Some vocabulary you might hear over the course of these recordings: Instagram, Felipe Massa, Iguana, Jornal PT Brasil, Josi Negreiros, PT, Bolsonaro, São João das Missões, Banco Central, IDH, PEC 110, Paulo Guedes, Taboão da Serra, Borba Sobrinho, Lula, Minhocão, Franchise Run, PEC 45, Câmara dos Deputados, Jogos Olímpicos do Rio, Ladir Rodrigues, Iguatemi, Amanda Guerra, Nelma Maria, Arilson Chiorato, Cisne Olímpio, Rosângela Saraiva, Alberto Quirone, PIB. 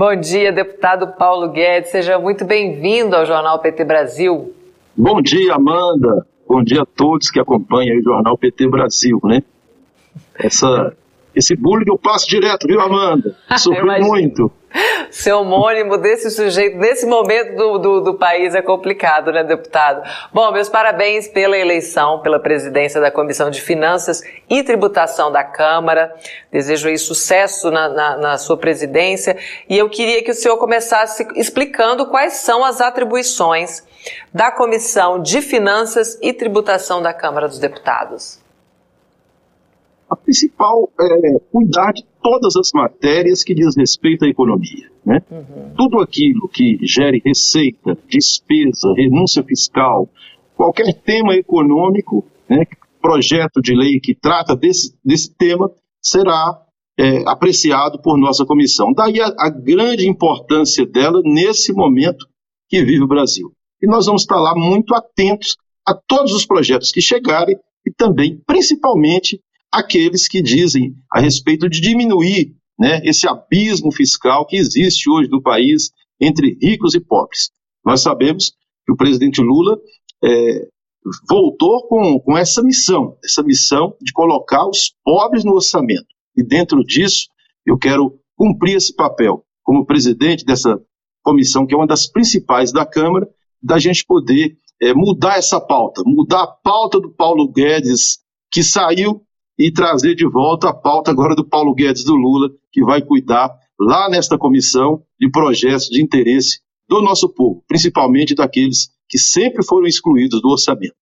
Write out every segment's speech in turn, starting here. Bom dia, deputado Paulo Guedes. Seja muito bem-vindo ao Jornal PT Brasil. Bom dia, Amanda. Bom dia a todos que acompanham aí o Jornal PT Brasil, né? Esse bullying eu passo direto, viu, Amanda? Sofri muito. Seu homônimo desse sujeito, nesse momento do país é complicado, né, deputado? Bom, meus parabéns pela eleição, pela presidência da Comissão de Finanças e Tributação da Câmara. Desejo aí sucesso na sua presidência. E eu queria que o senhor começasse explicando quais são as atribuições da Comissão de Finanças e Tributação da Câmara dos Deputados. A principal é cuidar de todas as matérias que diz respeito à economia, né? Uhum. Tudo aquilo que gere receita, despesa, renúncia fiscal, qualquer tema econômico, né, projeto de lei que trata desse tema, será apreciado por nossa comissão. Daí a grande importância dela nesse momento que vive o Brasil. E nós vamos estar lá muito atentos a todos os projetos que chegarem e também, principalmente, aqueles que dizem a respeito de diminuir, né, esse abismo fiscal que existe hoje no país entre ricos e pobres. Nós sabemos que o presidente Lula voltou com essa missão de colocar os pobres no orçamento. E dentro disso, eu quero cumprir esse papel como presidente dessa comissão, que é uma das principais da Câmara, da gente poder mudar essa pauta, mudar a pauta do Paulo Guedes, que saiu, e trazer de volta a pauta agora do Paulo Guedes do Lula, que vai cuidar lá nesta comissão de projetos de interesse do nosso povo, principalmente daqueles que sempre foram excluídos do orçamento.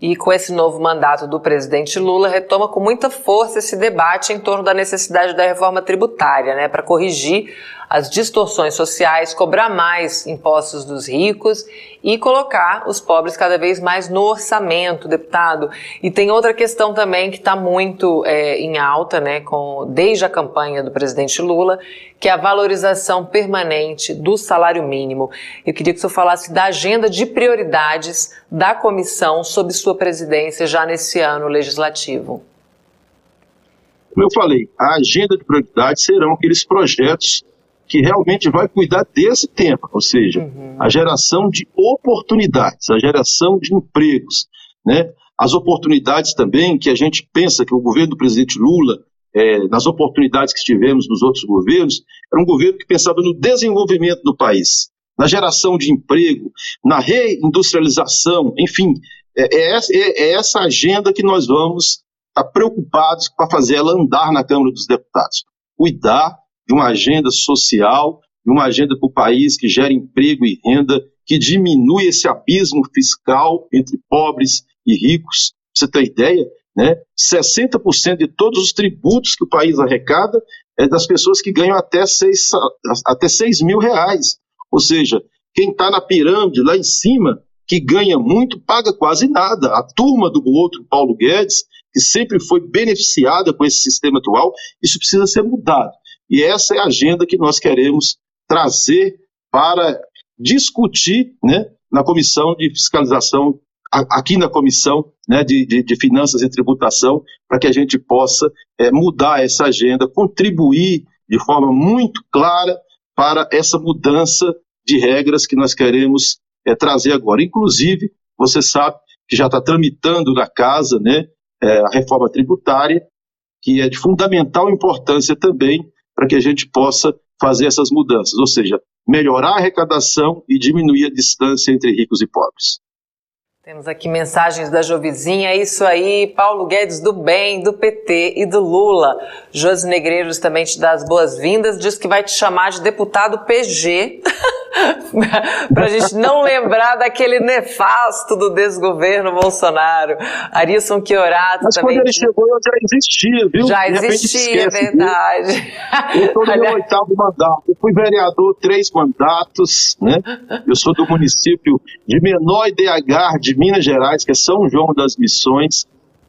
E com esse novo mandato do presidente Lula, retoma com muita força esse debate em torno da necessidade da reforma tributária, né, para corrigir as distorções sociais, cobrar mais impostos dos ricos e colocar os pobres cada vez mais no orçamento, deputado. E tem outra questão também que está muito em alta, né, desde a campanha do presidente Lula, que é a valorização permanente do salário mínimo. Eu queria que o senhor falasse da agenda de prioridades da comissão sob sua presidência já nesse ano legislativo. Como eu falei, a agenda de prioridades serão aqueles projetos que realmente vai cuidar desse tema, ou seja, a geração de oportunidades, a geração de empregos, né? As oportunidades também que a gente pensa que o governo do presidente Lula, nas oportunidades que tivemos nos outros governos, era um governo que pensava no desenvolvimento do país, na geração de emprego, na reindustrialização, enfim, é essa agenda que nós vamos estar preocupados para fazer ela andar na Câmara dos Deputados. Cuidar de uma agenda social, de uma agenda para o país que gera emprego e renda, que diminui esse abismo fiscal entre pobres e ricos. Pra você ter ideia, né? 60% de todos os tributos que o país arrecada é das pessoas que ganham até 6 mil reais. Ou seja, quem está na pirâmide, lá em cima, que ganha muito, paga quase nada. A turma do outro Paulo Guedes, que sempre foi beneficiada com esse sistema atual, isso precisa ser mudado. E essa é a agenda que nós queremos trazer para discutir, né, na Comissão de Fiscalização, aqui na Comissão, né, de Finanças e Tributação, para que a gente possa mudar essa agenda, contribuir de forma muito clara para essa mudança de regras que nós queremos trazer agora. Inclusive, você sabe que já está tramitando na casa, né, a reforma tributária, que é de fundamental importância também para que a gente possa fazer essas mudanças, ou seja, melhorar a arrecadação e diminuir a distância entre ricos e pobres. Temos aqui mensagens da Jovizinha, é isso aí, Paulo Guedes do bem, do PT e do Lula. Josi Negreiros também te dá as boas-vindas, diz que vai te chamar de deputado PG, pra gente não lembrar daquele nefasto do desgoverno Bolsonaro. Arilson Chiorato também. Mas quando ele chegou, eu já existia, viu? Já existia, é verdade. Viu? Eu estou no meu oitavo mandato, eu fui vereador 3 mandatos, né? Eu sou do município de menor IDH de Minas Gerais, que é São João das Missões,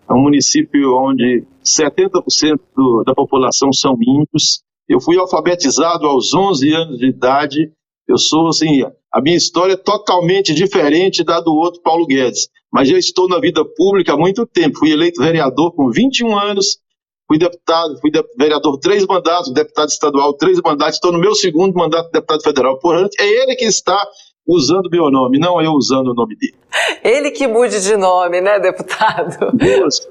é um município onde 70% da população são índios. Eu fui alfabetizado aos 11 anos de idade. Eu sou, assim, a minha história é totalmente diferente da do outro Paulo Guedes, mas já estou na vida pública há muito tempo. Fui eleito vereador com 21 anos, Fui deputado, fui vereador 3 mandatos, deputado estadual 3 mandatos, estou no meu 2º mandato de deputado federal. Portanto, é ele que está usando meu nome, não eu usando o nome dele. Ele que mude de nome, né, deputado? Deus.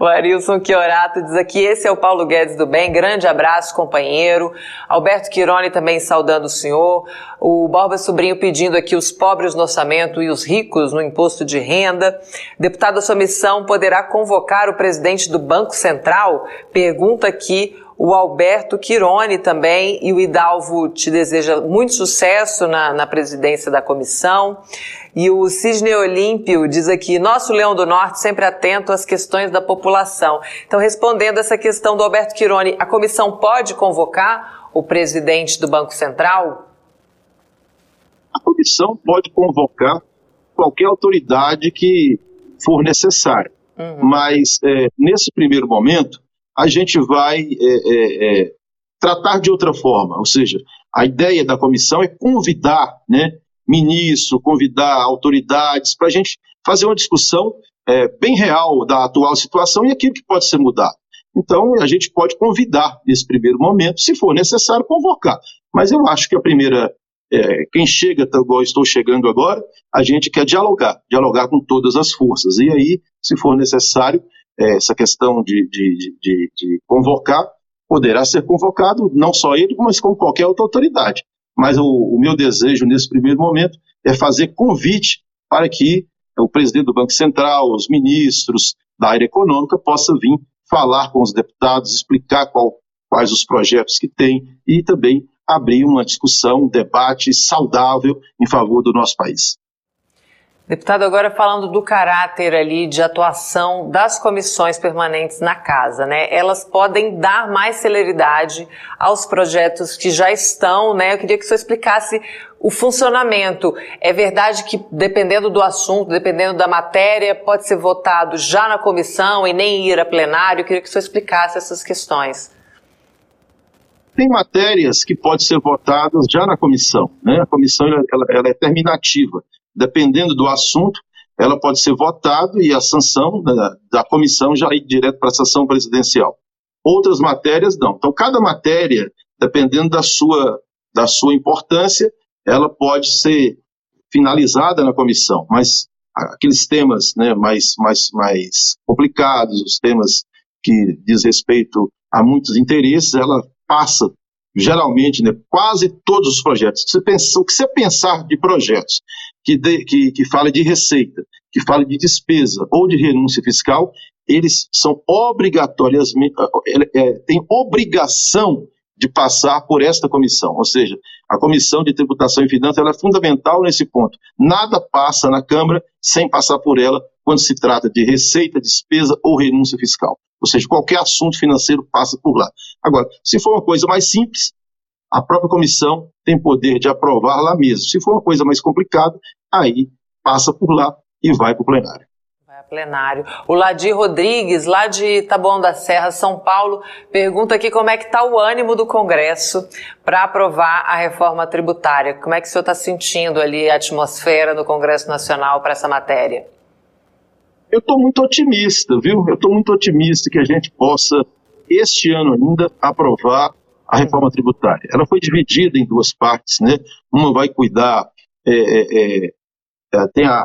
O Arilson Chiorato diz aqui, esse é o Paulo Guedes do Bem, grande abraço, companheiro. Alberto Quirone também saudando o senhor. O Borba Sobrinho pedindo aqui os pobres no orçamento e os ricos no imposto de renda. Deputado, a sua missão poderá convocar o presidente do Banco Central? Pergunta aqui o Alberto Quirone também, e o Hidalgo te deseja muito sucesso na presidência da comissão. E o Cisne Olímpio diz aqui, nosso Leão do Norte sempre atento às questões da população. Então, respondendo essa questão do Alberto Quirone, a comissão pode convocar o presidente do Banco Central? A comissão pode convocar qualquer autoridade que for necessária. Mas, nesse primeiro momento, a gente vai tratar de outra forma, ou seja, a ideia da comissão é convidar, né, ministro, convidar autoridades para a gente fazer uma discussão bem real da atual situação e aquilo que pode ser mudado. Então, a gente pode convidar nesse primeiro momento, se for necessário, convocar. Mas eu acho que a primeira, quem chega, igual estou chegando agora, a gente quer dialogar com todas as forças. E aí, se for necessário, essa questão de convocar, poderá ser convocado, não só ele, mas como qualquer outra autoridade. Mas o meu desejo nesse primeiro momento é fazer convite para que o presidente do Banco Central, os ministros da área econômica possam vir falar com os deputados, explicar quais os projetos que tem e também abrir uma discussão, um debate saudável em favor do nosso país. Deputado, agora falando do caráter ali de atuação das comissões permanentes na casa, né? Elas podem dar mais celeridade aos projetos que já estão, né? Eu queria que o senhor explicasse o funcionamento. É verdade que, dependendo do assunto, dependendo da matéria, pode ser votado já na comissão e nem ir a plenário? Eu queria que o senhor explicasse essas questões. Tem matérias que podem ser votadas já na comissão, né? A comissão ela é terminativa. Dependendo do assunto, ela pode ser votada e a sanção da comissão já ir direto para a sanção presidencial. Outras matérias não. Então, cada matéria, dependendo da sua importância, ela pode ser finalizada na comissão. Mas aqueles temas, né, mais complicados, os temas que diz respeito a muitos interesses, ela passa, geralmente, né, quase todos os projetos. O que você pensar de projetos que fala de receita, que fala de despesa ou de renúncia fiscal, eles são obrigatoriamente, têm obrigação de passar por esta comissão. Ou seja, a Comissão de Tributação e Finanças ela é fundamental nesse ponto. Nada passa na Câmara sem passar por ela quando se trata de receita, despesa ou renúncia fiscal. Ou seja, qualquer assunto financeiro passa por lá. Agora, se for uma coisa mais simples, a própria comissão tem poder de aprovar lá mesmo. Se for uma coisa mais complicada, aí passa por lá e vai para o plenário. Vai a plenário. O Ladir Rodrigues, lá de Taboão da Serra, São Paulo, pergunta aqui como é que está o ânimo do Congresso para aprovar a reforma tributária. Como é que o senhor está sentindo ali a atmosfera no Congresso Nacional para essa matéria? Eu estou muito otimista, viu? Eu estou muito otimista que a gente possa, este ano ainda, aprovar a reforma tributária. Ela foi dividida em 2 partes, né? Uma vai cuidar, tem a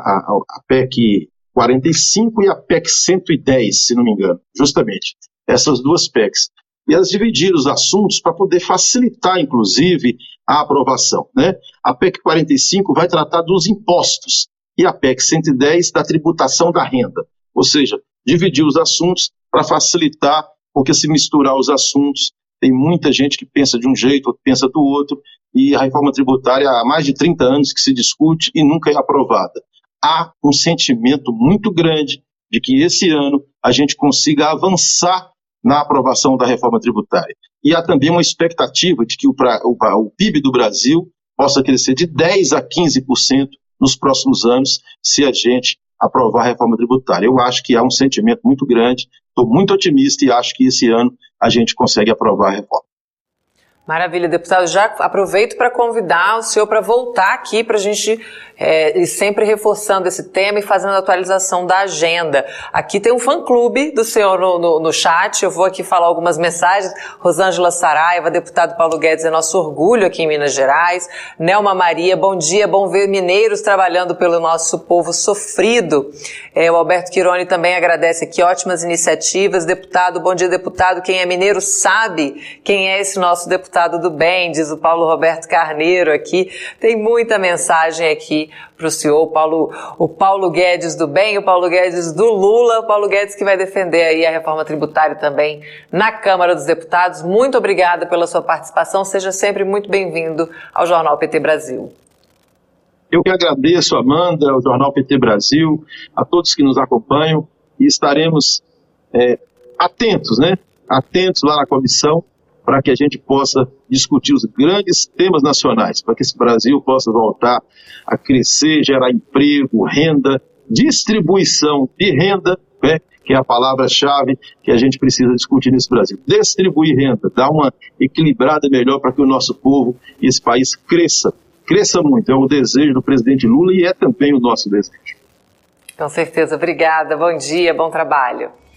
PEC 45 e a PEC 110, se não me engano, justamente, essas 2 PECs. E elas dividiram os assuntos para poder facilitar, inclusive, a aprovação, né? A PEC 45 vai tratar dos impostos e a PEC 110 da tributação da renda, ou seja, dividir os assuntos para facilitar, porque se misturar os assuntos, tem muita gente que pensa de um jeito, pensa do outro, e a reforma tributária há mais de 30 anos que se discute e nunca é aprovada. Há um sentimento muito grande de que esse ano a gente consiga avançar na aprovação da reforma tributária. E há também uma expectativa de que o PIB do Brasil possa crescer de 10% a 15% nos próximos anos se a gente aprovar a reforma tributária. Eu acho que há um sentimento muito grande. Estou muito otimista e acho que esse ano a gente consegue aprovar a reforma. Maravilha, deputado. Já aproveito para convidar o senhor para voltar aqui para a gente ir sempre reforçando esse tema e fazendo a atualização da agenda. Aqui tem um fã-clube do senhor no chat, eu vou aqui falar algumas mensagens. Rosângela Saraiva, deputado Paulo Guedes, é nosso orgulho aqui em Minas Gerais. Nelma Maria, bom dia, bom ver mineiros trabalhando pelo nosso povo sofrido. O Alberto Quirone também agradece aqui, ótimas iniciativas. Deputado, bom dia, deputado. Quem é mineiro sabe quem é esse nosso deputado do bem, diz o Paulo Roberto Carneiro aqui. Tem muita mensagem aqui para o senhor, o Paulo Guedes do bem, o Paulo Guedes do Lula, o Paulo Guedes que vai defender aí a reforma tributária também na Câmara dos Deputados. Muito obrigada pela sua participação, seja sempre muito bem-vindo ao Jornal PT Brasil. Eu que agradeço, Amanda, ao Jornal PT Brasil, a todos que nos acompanham, e estaremos atentos, atentos lá na comissão, para que a gente possa discutir os grandes temas nacionais, para que esse Brasil possa voltar a crescer, gerar emprego, renda, distribuição de renda, que é a palavra-chave que a gente precisa discutir nesse Brasil. Distribuir renda, dar uma equilibrada melhor para que o nosso povo e esse país cresça muito. É o desejo do presidente Lula e é também o nosso desejo. Com certeza. Obrigada. Bom dia, bom trabalho.